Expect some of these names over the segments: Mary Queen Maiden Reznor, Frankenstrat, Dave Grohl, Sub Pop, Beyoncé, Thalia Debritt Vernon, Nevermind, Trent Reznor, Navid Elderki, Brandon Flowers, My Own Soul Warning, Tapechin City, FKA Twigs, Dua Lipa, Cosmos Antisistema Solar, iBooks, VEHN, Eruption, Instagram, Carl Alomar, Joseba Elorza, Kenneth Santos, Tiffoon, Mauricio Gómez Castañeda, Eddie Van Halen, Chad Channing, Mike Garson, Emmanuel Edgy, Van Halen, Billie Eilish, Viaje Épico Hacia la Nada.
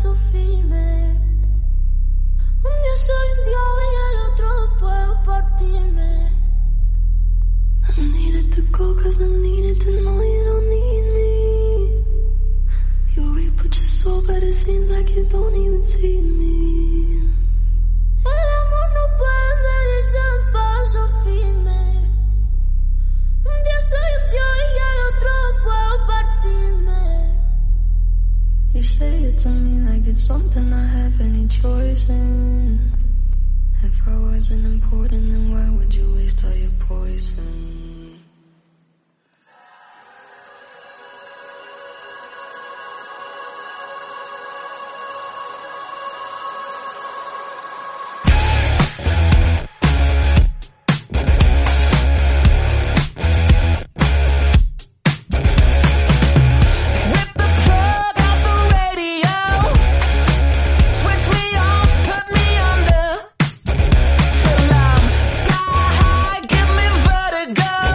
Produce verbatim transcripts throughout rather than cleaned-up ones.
piso firme. Un día soy un dios y el otro puedo partirme. I needed to go cause I needed to know you don't need me. You reap what you sow, but it seems like you don't even see me. El amor no puede medirse en paso firme. Un día soy un dios y el otro puedo partirme. You say it to me like it's something I have any choice in. If I wasn't important, then why would you waste all your poison? Go!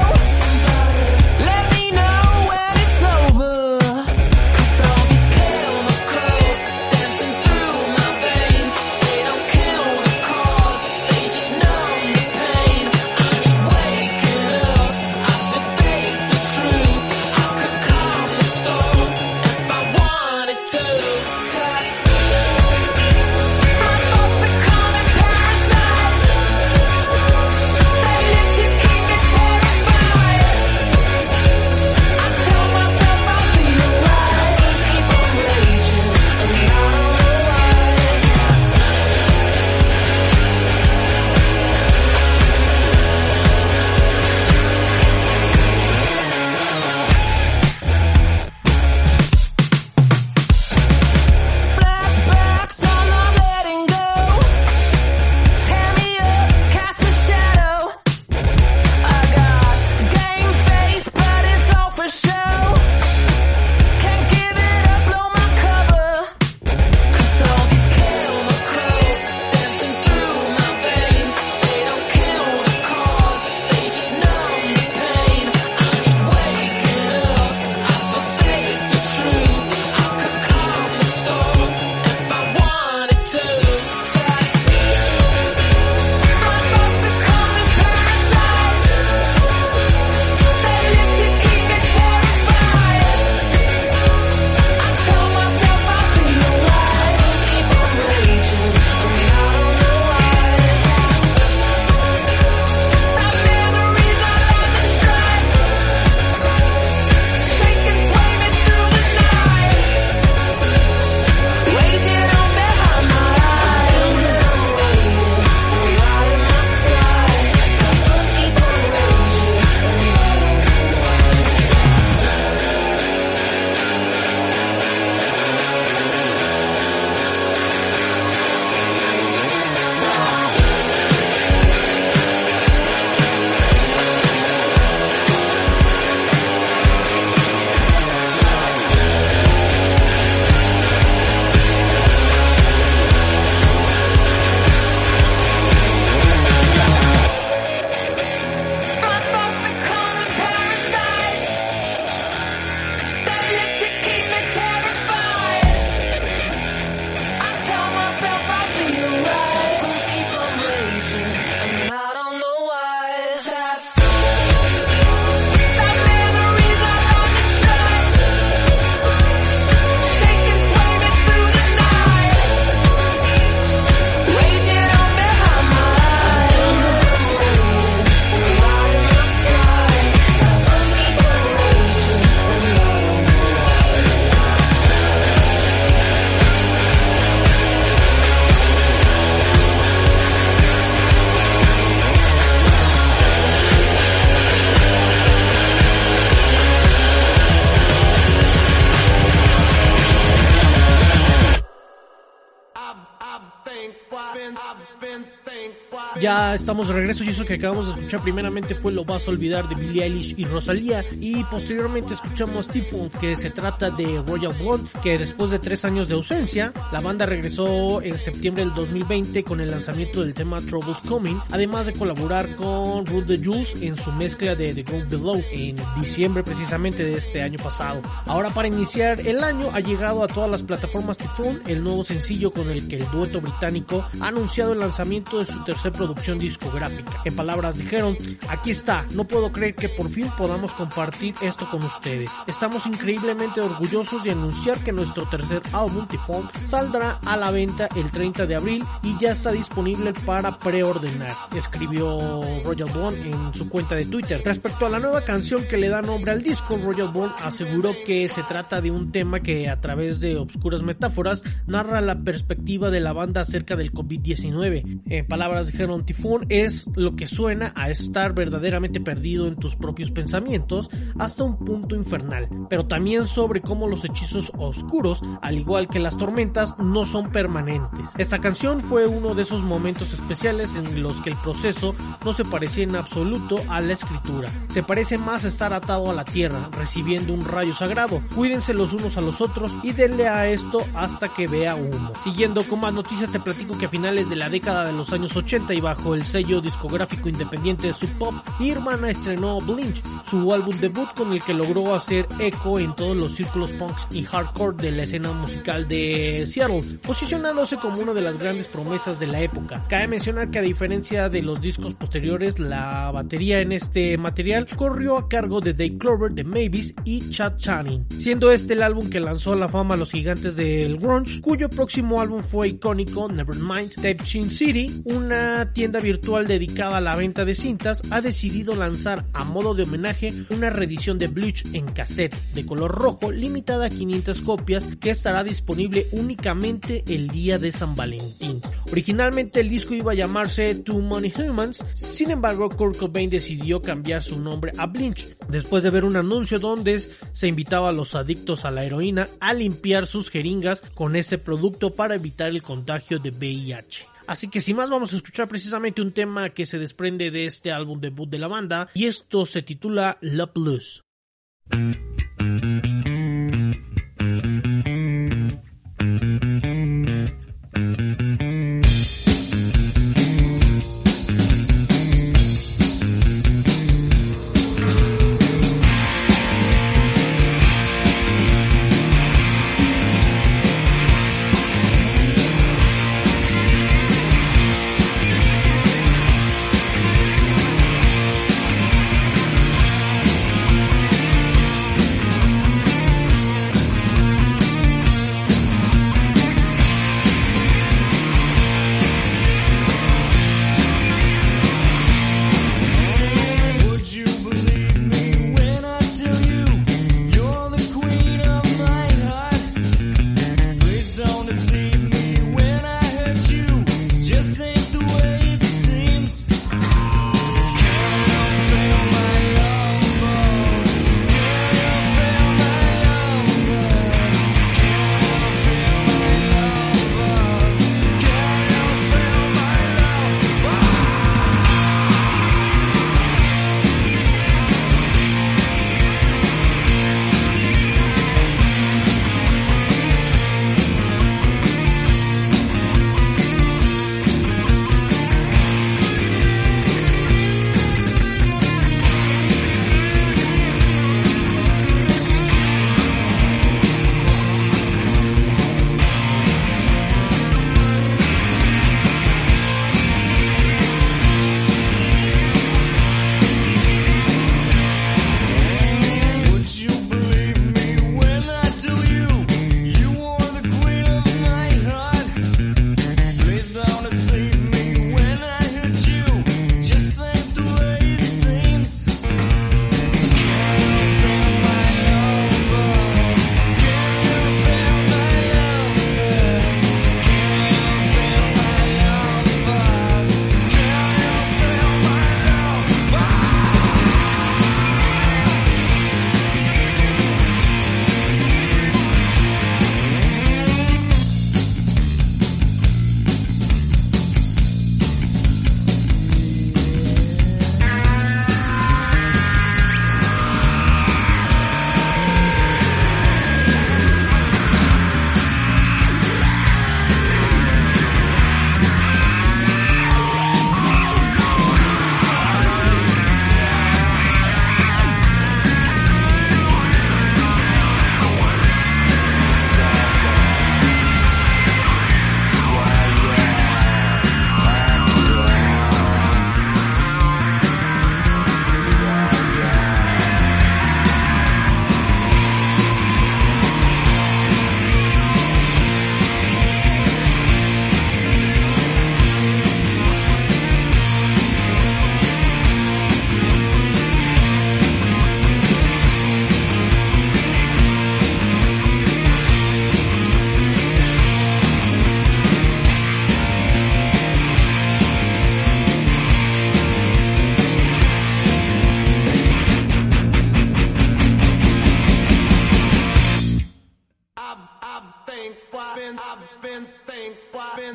ya estamos de regreso, y eso que acabamos de escuchar primeramente fue Lo Vas a Olvidar de Billie Eilish y Rosalía, y posteriormente escuchamos Tiffoon, que se trata de Royal Blood, que después de tres años de ausencia, la banda regresó en septiembre del dos mil veinte con el lanzamiento del tema Troubles Coming, además de colaborar con Ruth DeJules en su mezcla de The Gold Below en diciembre precisamente de este año pasado. Ahora, para iniciar el año, ha llegado a todas las plataformas Tiffoon, el nuevo sencillo con el que el dueto británico ha anunciado el lanzamiento de su tercer producción discográfica. En palabras dijeron: "Aquí está, no puedo creer que por fin podamos compartir esto con ustedes. Estamos increíblemente orgullosos de anunciar que nuestro tercer álbum, Tiffoon, saldrá a la venta el treinta de abril y ya está disponible para preordenar", escribió Royal Blood en su cuenta de Twitter. Respecto a la nueva canción que le da nombre al disco, Royal Blood aseguró que se trata de un tema que, a través de obscuras metáforas, narra la perspectiva de la banda acerca del covid diecinueve. En palabras dijeron: "Tifón es lo que suena a estar verdaderamente perdido en tus propios pensamientos hasta un punto infernal, pero también sobre cómo los hechizos oscuros, al igual que las tormentas, no son permanentes. Esta canción fue uno de esos momentos especiales en los que el proceso no se parecía en absoluto a la escritura. Se parece más a estar atado a la tierra, recibiendo un rayo sagrado. Cuídense los unos a los otros y denle a esto hasta que vea humo". Siguiendo con más noticias, te platico que a finales de la década de los años ochenta y bajo el sello discográfico independiente de Sub Pop, Nirvana estrenó Bleach, su álbum debut con el que logró hacer eco en todos los círculos punks y hardcore de la escena musical de Seattle, posicionándose como una de las grandes promesas de la época. Cabe mencionar que, a diferencia de los discos posteriores, la batería en este material corrió a cargo de Dave Grohl de Mavis y Chad Channing, siendo este el álbum que lanzó a la fama a los gigantes del grunge, cuyo próximo álbum fue icónico Nevermind. Tapechin City, una tienda virtual dedicada a la venta de cintas, ha decidido lanzar, a modo de homenaje, una reedición de Bleach en cassette de color rojo, limitada a quinientas copias, que estará disponible únicamente el día de San Valentín. Originalmente el disco iba a llamarse Two Money Humans, sin embargo Kurt Cobain decidió cambiar su nombre a Bleach, después de ver un anuncio donde se invitaba a los adictos a la heroína a limpiar sus jeringas con este producto para evitar el contagio de V I H. Así que sin más, vamos a escuchar precisamente un tema que se desprende de este álbum debut de la banda, y esto se titula Love Blues.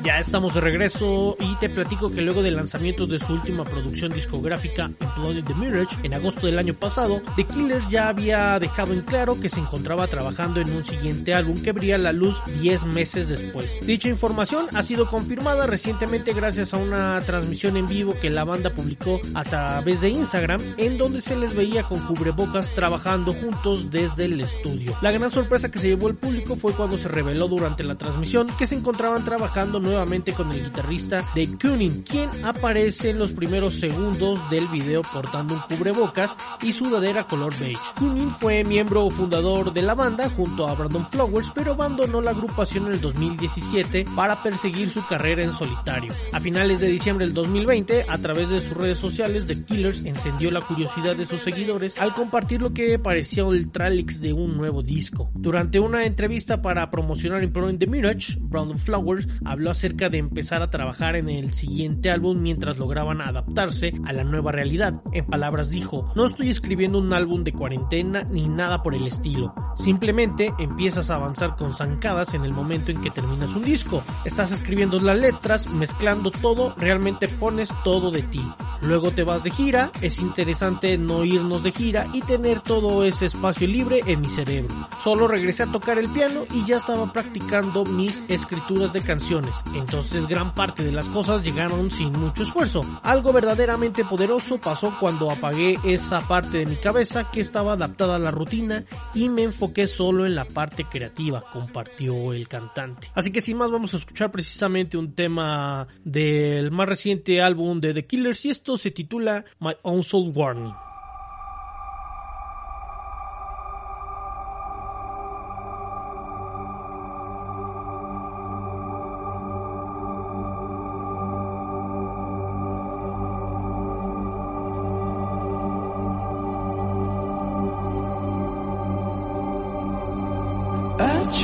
Ya estamos de regreso y te platico que luego del lanzamiento de su última producción discográfica, Blood in the Mirage, en agosto del año pasado, The Killers ya había dejado en claro que se encontraba trabajando en un siguiente álbum que vería la luz diez meses después. Dicha información ha sido confirmada recientemente gracias a una transmisión en vivo que la banda publicó a través de Instagram, en donde se les veía con cubrebocas trabajando juntos desde el estudio. La gran sorpresa que se llevó el público fue cuando se reveló durante la transmisión que se encontraban trabajando nuevamente con el guitarrista Dave Grohl, quien aparece en los primeros segundos del video portando un cubrebocas y sudadera color beige. Grohl fue miembro fundador de la banda junto a Brandon Flowers, pero abandonó la agrupación en el dos mil diecisiete para perseguir su carrera en solitario. A finales de diciembre del dos mil veinte, a través de sus redes sociales, The Killers encendió la curiosidad de sus seguidores al compartir lo que parecía el trálix de un nuevo disco. Durante una entrevista para promocionar Implore in the Mirage, Brandon Flowers habló acerca de empezar a trabajar en el siguiente álbum mientras lograban adaptarse a la nueva realidad. En palabras dijo: "No estoy escribiendo un álbum de cuarentena ni nada por el estilo. Simplemente empiezas a avanzar con zancadas en el momento en que terminas un disco. Estás escribiendo las letras, mezclando todo, realmente pones todo de ti. Luego te vas de gira, es interesante no irnos de gira y tener todo ese espacio libre en mi cerebro. Solo regresé a tocar el piano y ya estaba practicando mis escrituras de canciones. Entonces gran parte de las cosas llegaron sin mucho esfuerzo. Algo verdaderamente poderoso pasó cuando apagué esa parte de mi cabeza que estaba adaptada a la rutina y me enfoqué solo en la parte creativa", compartió el cantante. Así que sin más, vamos a escuchar precisamente un tema del más reciente álbum de The Killers, y esto se titula My Own Soul Warning.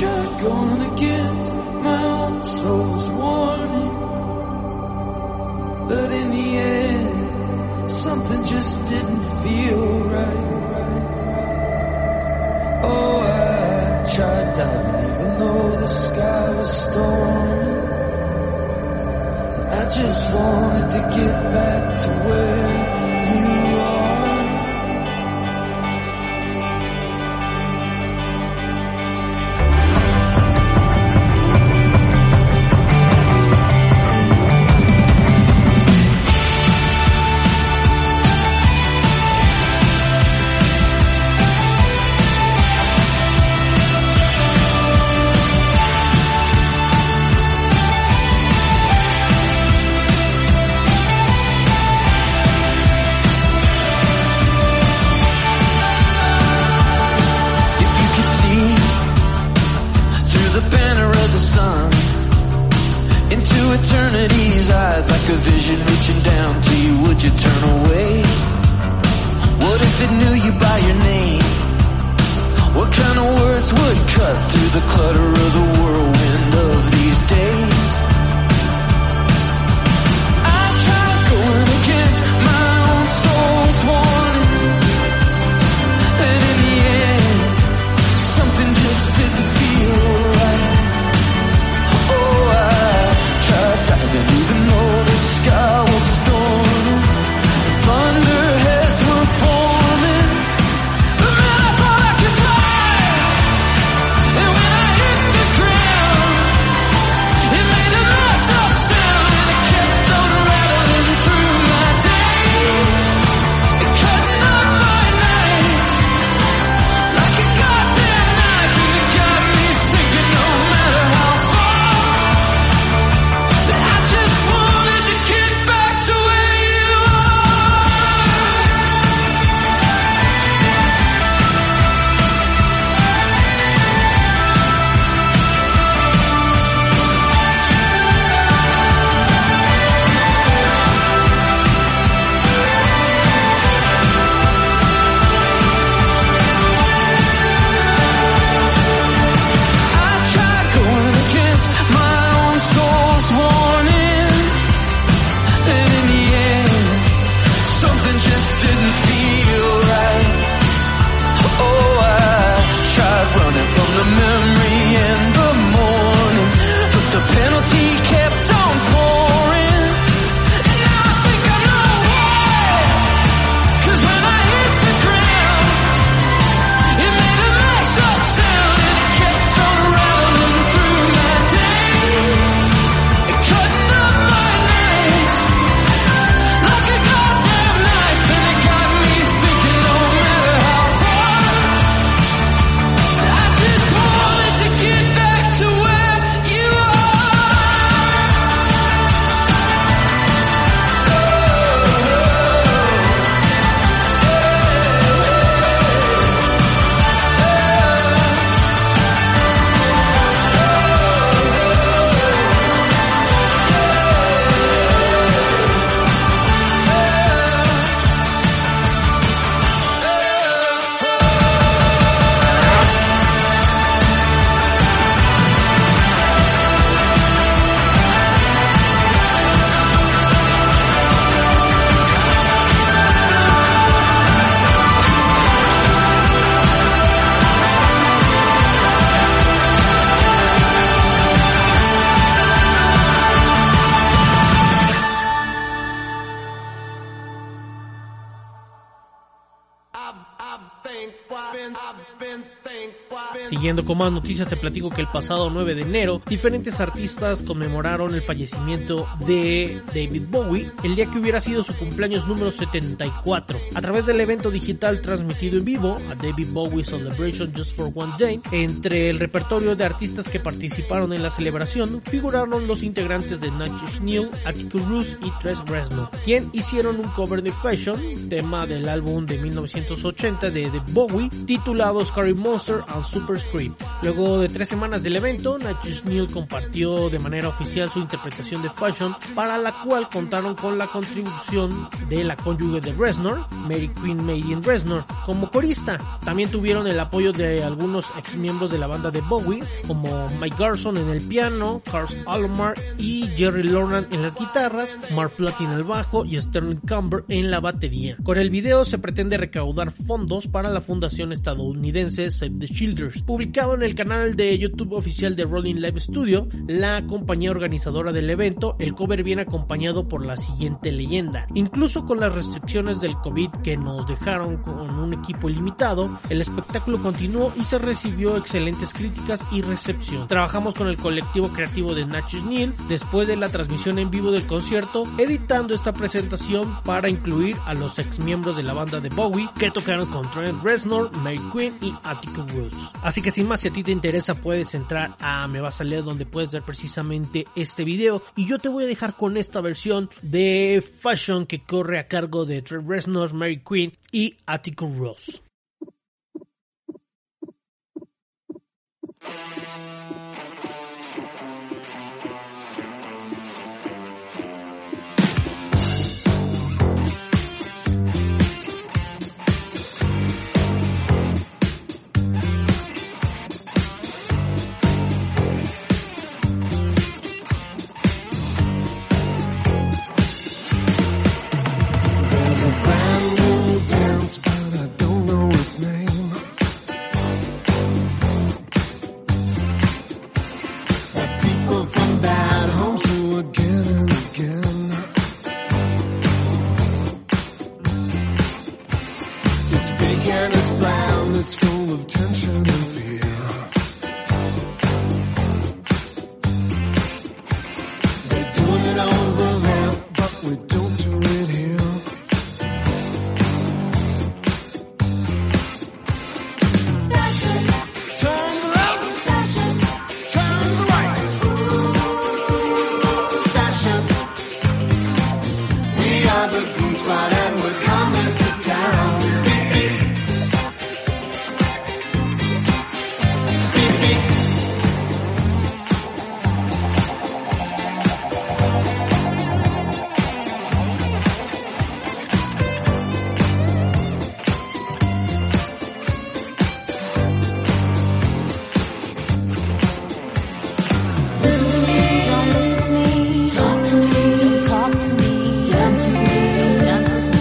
Tried going against my own soul's warning, but in the end, something just didn't feel right. Oh, I tried diving even though the sky was storming. I just wanted to get back to where you were. Crazy! Siguiendo con más noticias, te platico que el pasado nueve de enero diferentes artistas conmemoraron el fallecimiento de David Bowie el día que hubiera sido su cumpleaños número setenta y cuatro. A través del evento digital transmitido en vivo, a David Bowie Celebration Just for One Day, entre el repertorio de artistas que participaron en la celebración figuraron los integrantes de Nine Inch Nails, Atticus Ross y Trent Reznor, quien hicieron un cover de Fashion, tema del álbum de mil novecientos ochenta de, de Bowie, titulado Scary Monster and Superscript. Luego de tres semanas del evento, Nine Inch Nails compartió de manera oficial su interpretación de Fashion, para la cual contaron con la contribución de la cónyuge de Reznor, Mary Queen Maiden Reznor, como corista. También tuvieron el apoyo de algunos ex miembros de la banda de Bowie, como Mike Garson en el piano, Carl Alomar y Jerry Lorne en las guitarras, Mark Platt en el bajo y Sterling Camber en la batería. Con el video se pretende recaudar fondos para la fundación estadounidense Save the Children. Publicado en el canal de YouTube oficial de Rolling Live Studio, la compañía organizadora del evento, el cover viene acompañado por la siguiente leyenda: incluso con las restricciones del COVID que nos dejaron con un equipo limitado, el espectáculo continuó y se recibió excelentes críticas y recepción. Trabajamos con el colectivo creativo de Nine Inch Nails después de la transmisión en vivo del concierto, editando esta presentación para incluir a los ex miembros de la banda de Bowie que tocaron con Trent Reznor, Mary Queen y Atticus Ross. Así que sin más, si a ti te interesa puedes entrar a Me Vas a Leer, donde puedes ver precisamente este video, y yo te voy a dejar con esta versión de Fashion que corre a cargo de Trent Reznor, Mary Queen y Atticus Ross. Talk to me, dance with me, dance with me.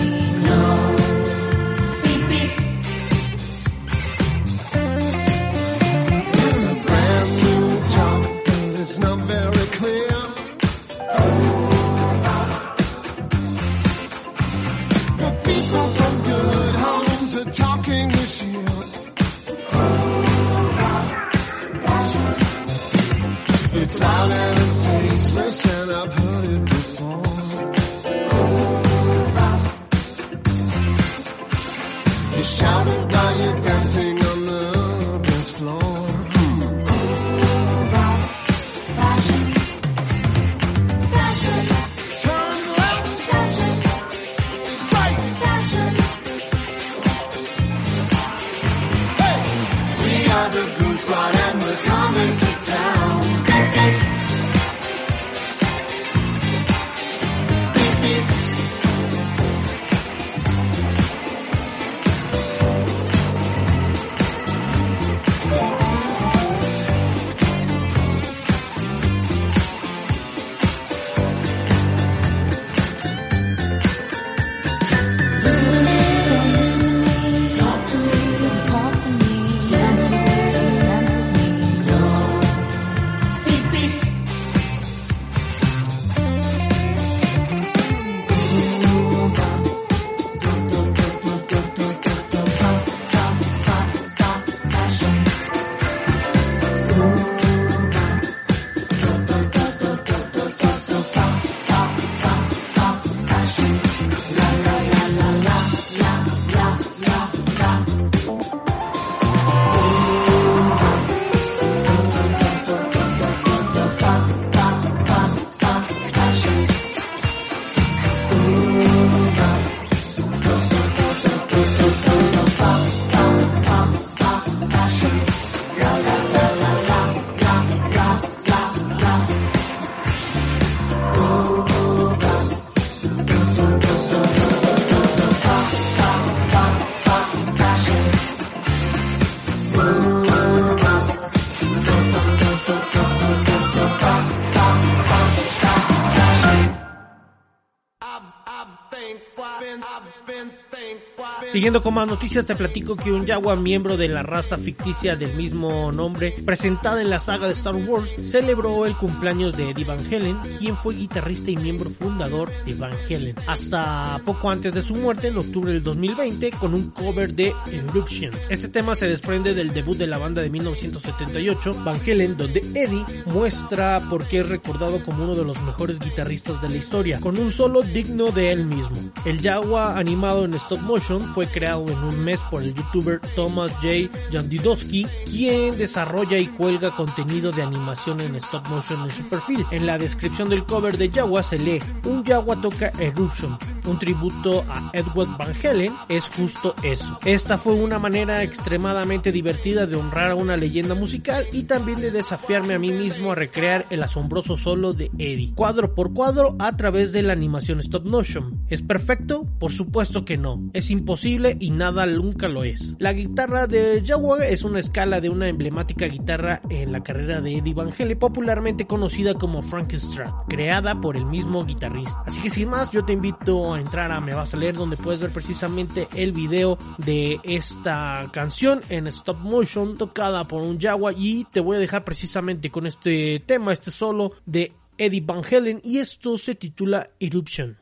Siguiendo con más noticias, te platico que un Jawa, miembro de la raza ficticia del mismo nombre, presentada en la saga de Star Wars, celebró el cumpleaños de Eddie Van Halen, quien fue guitarrista y miembro fundador de Van Halen, hasta poco antes de su muerte en octubre del dos mil veinte, con un cover de Eruption. Este tema se desprende del debut de la banda de mil novecientos setenta y ocho, Van Halen, donde Eddie muestra por qué es recordado como uno de los mejores guitarristas de la historia, con un solo digno de él mismo. El Jawa animado en stop motion fue creado en un mes por el youtuber Thomas J. Jandidowski, quien desarrolla y cuelga contenido de animación en stop motion en su perfil. En la descripción del cover de Jawa se lee: un Jawa toca Eruption, un tributo a Edward Van Halen, es justo eso. Esta fue una manera extremadamente divertida de honrar a una leyenda musical y también de desafiarme a mí mismo a recrear el asombroso solo de Eddie, cuadro por cuadro, a través de la animación stop motion. ¿Es perfecto? Por supuesto que no. Es imposible y nada nunca lo es. La guitarra de Jawa es una escala de una emblemática guitarra en la carrera de Eddie Van Halen, popularmente conocida como Frankenstrat, creada por el mismo guitarrista. Así que sin más, yo te invito a entrar a Me Vas a Leer, donde puedes ver precisamente el video de esta canción en stop motion tocada por un Jawa, y te voy a dejar precisamente con este tema, este solo de Eddie Van Halen, y esto se titula Eruption.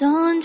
Don't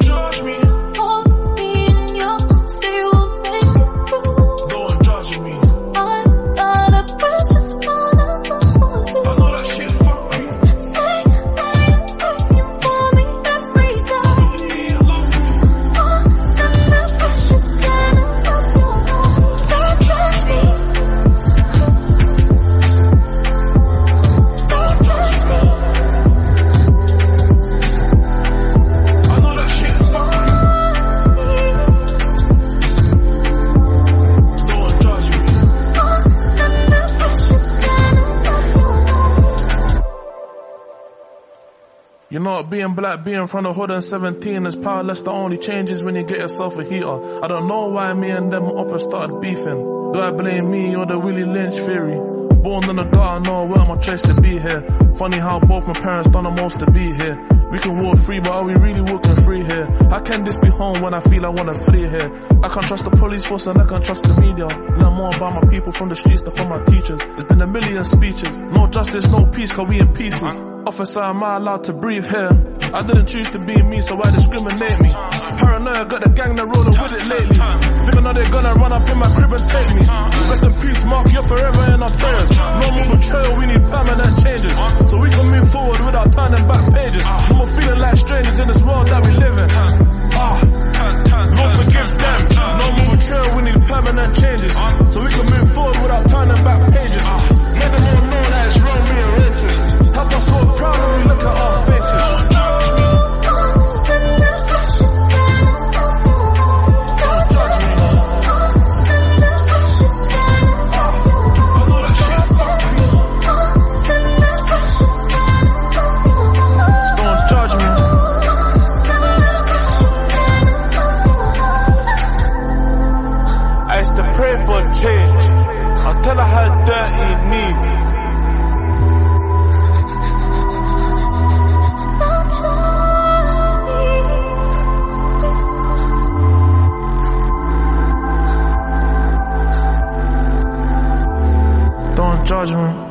judge me. You know, being black, being from the hood and seventeen is powerless. The only change is when you get yourself a heater. I don't know why me and them up and started beefing. Do I blame me or the Willie Lynch theory? Born in the dark, I know where my choice to be here. Funny how both my parents done the most to be here. We can walk free, but are we really walking free here? How can this be home when I feel I wanna flee here? I can't trust the police force and I can't trust the media. Learn more about my people from the streets than from my teachers. There's been a million speeches. No justice, no peace, cause we in pieces. Officer, am I allowed to breathe here? I didn't choose to be me, so why discriminate me? Paranoia, got the gang that rolling with it lately. Even though they're gonna run up in my crib and take me. Rest in peace, Mark, you're forever in our prayers. No more betrayal, we need permanent changes. So we can move forward without turning back pages. No more feeling like strangers in this world that we live in. Ah, Lord forgive them. No more betrayal, we need permanent changes. So we can move forward without turning back pages. Let them all know that it's wrong being racist. Help us go proud when we look at our faces. Tell her her dirty knees. Don't judge me. Don't judge me.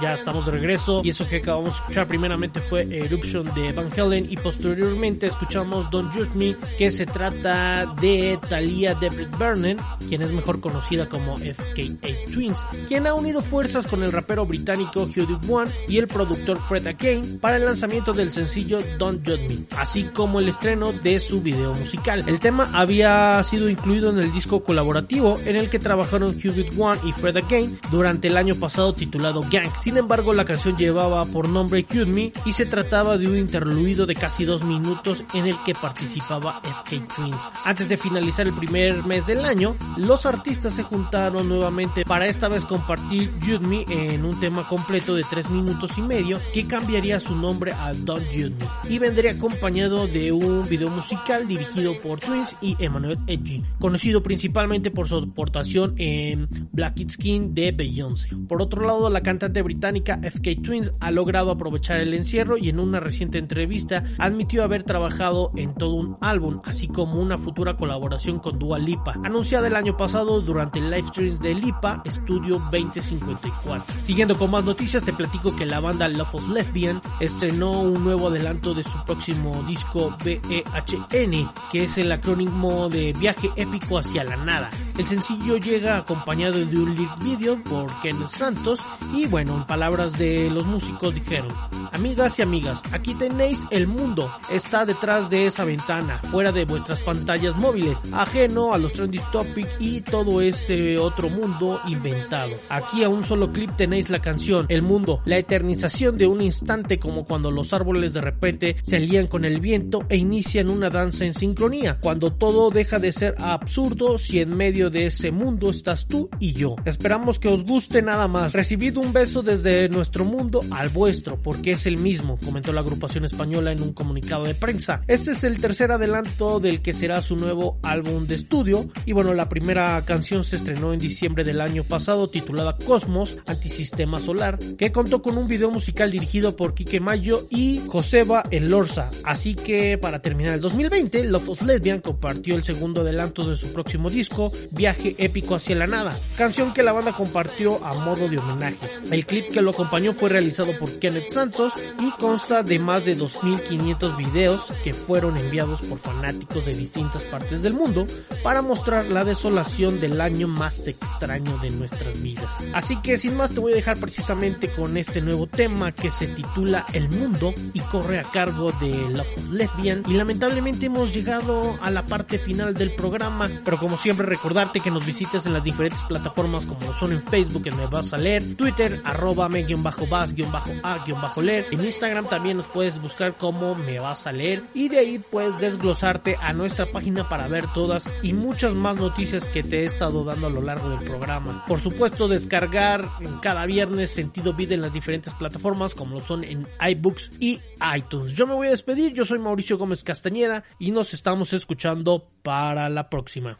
Ya estamos de regreso y eso que acabamos de escuchar primeramente fue Eruption de Van Halen y posteriormente escuchamos Don't Judge Me, que se trata de Thalia Debritt Vernon, quien es mejor conocida como F K A Twigs, quien ha unido fuerzas con el rapero británico Hugh Did One y el productor Fred Again para el lanzamiento del sencillo Don't Judge Me, así como el estreno de su video musical. El tema había sido incluido en el disco colaborativo en el que trabajaron Hugh Did One y Fred Again durante el año pasado titulado Gang. Sin embargo, la canción llevaba por nombre Cute Me y se trataba de un interluido de casi dos minutos en el que participaba F K A Twigs. Antes de finalizar el primer mes del año, los artistas se juntaron nuevamente para esta vez compartir Cute Me en un tema completo de tres minutos y medio que cambiaría su nombre a Don't Cute Me y vendría acompañado de un video musical dirigido por Twigs y Emmanuel Edgy, conocido principalmente por su aportación en Black It's Skin de Beyoncé. Por otro lado, la cantante británica F K A Twigs ha logrado aprovechar el encierro y en una reciente entrevista admitió haber trabajado en todo un álbum, así como una futura colaboración con Dua Lipa, anunciada el año pasado durante el live stream de Lipa Studio veinte cincuenta y cuatro. Siguiendo con más noticias, te platico que la banda Love of Lesbian estrenó un nuevo adelanto de su próximo disco V E H N, que es el acrónimo de Viaje Épico Hacia la Nada. El sencillo llega acompañado de un Music Video por Kenneth Santos. Y bueno, en palabras de los músicos dijeron: amigas y amigas, aquí tenéis el mundo, está detrás de esa ventana, fuera de vuestras pantallas móviles, ajeno a los trending topics y todo ese otro mundo inventado. Aquí a un solo clip tenéis la canción, el mundo, la eternización de un instante, como cuando los árboles de repente se lían con el viento e inician una danza en sincronía, cuando todo deja de ser absurdo si en medio de ese mundo estás tú y yo. Esperamos que os guste nada más. Recibid un beso desde nuestro mundo al vuestro, porque es el mismo, comentó la agrupación española en un comunicado de prensa. Este es el tercer adelanto del que será su nuevo álbum de estudio, y bueno, la primera canción se estrenó en diciembre del año pasado, titulada Cosmos, Antisistema Solar, que contó con un video musical dirigido por Quique Mayo y Joseba Elorza. Así que para terminar el dos mil veinte, Love of Lesbian compartió el segundo adelanto de su próximo disco, Viaje Épico Hacia la Nada, canción que la banda compartió a modo de homenaje. El clip que lo acompañó fue realizado por Kenneth Santos y consta de más de dos mil quinientos videos que fueron enviados por fanáticos de distintas partes del mundo para mostrar la desolación del año más extraño de nuestras vidas. Así que sin más te voy a dejar precisamente con este nuevo tema que se titula El Mundo y corre a cargo de Love of Lesbian. Y lamentablemente hemos llegado a la parte final del programa, pero como siempre recordarte que nos visites en las diferentes plataformas como son en Facebook, en Me Vas a Leer, Twitter, arroba me guión bajo vas guión bajo a guión bajo leer, en Instagram también nos puedes buscar como Me Vas a Leer y de ahí puedes desglosarte a nuestra página para ver todas y muchas más noticias que te he estado dando a lo largo del programa. Por supuesto, descargar en cada viernes Sentido Beat en las diferentes plataformas como lo son en iBooks y iTunes. Yo me voy a despedir, yo soy Mauricio Gómez Castañeda y nos estamos escuchando para la próxima.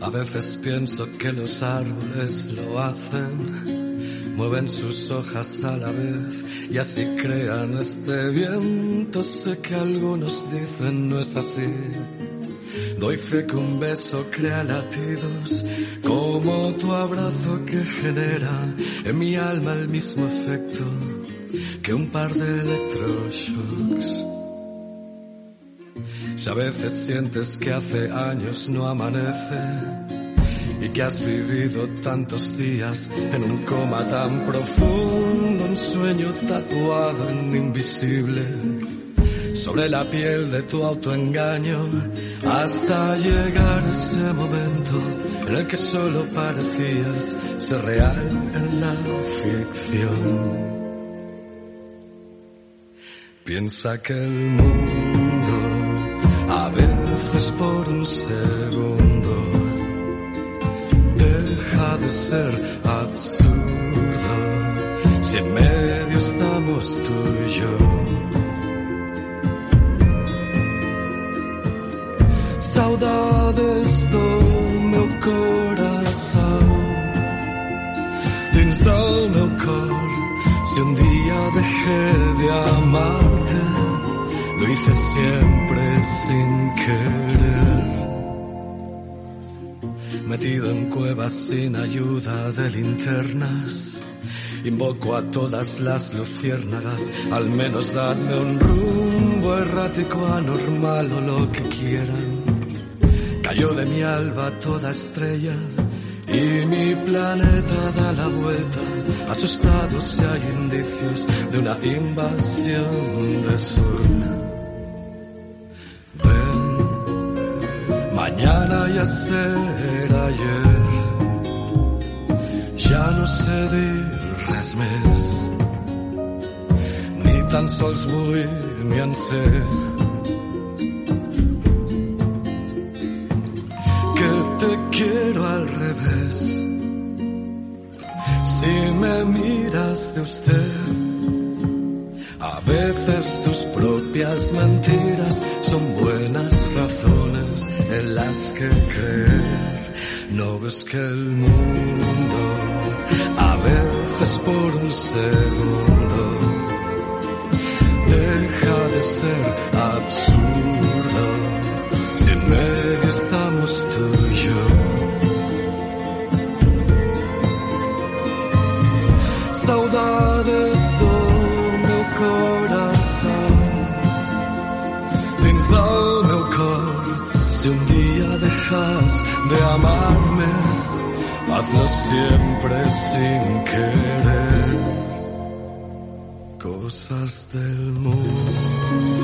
A veces pienso que los árboles lo hacen, mueven sus hojas a la vez y así crean este viento. Sé que algunos dicen no es así. Doy fe que un beso crea latidos como tu abrazo, que genera en mi alma el mismo efecto que un par de electroshocks. Si a veces sientes que hace años no amanece y que has vivido tantos días en un coma tan profundo, un sueño tatuado en invisible sobre la piel de tu autoengaño, hasta llegar ese momento en el que solo parecías ser real en la ficción. Piensa que el mundo a veces por un segundo deja de ser absurdo. Si en medio estamos tú y yo. Saudades do meu coração, tens ao meu cor. Si un día dejé de amarte, lo hice siempre sin querer. Metido en cuevas sin ayuda de linternas, invoco a todas las luciérnagas. Al menos dadme un rumbo errático, anormal o lo que quieran. Cayó de mi alba toda estrella y mi planeta da la vuelta. Asustado si hay indicios de una invasión de sol. Mañana ya será ayer, ya no sé dir res més, ni tan sols vull ni en sé. Que te quiero al revés, si me miras de usted. A veces tus propias mentiras son buenas razones en las que creer. No ves que el mundo, a veces por un segundo, deja de ser absurdo. Si en medio estamos tú y yo. Salve el cor, si un día dejas de amarme, hazlo siempre sin querer. Cosas del mundo.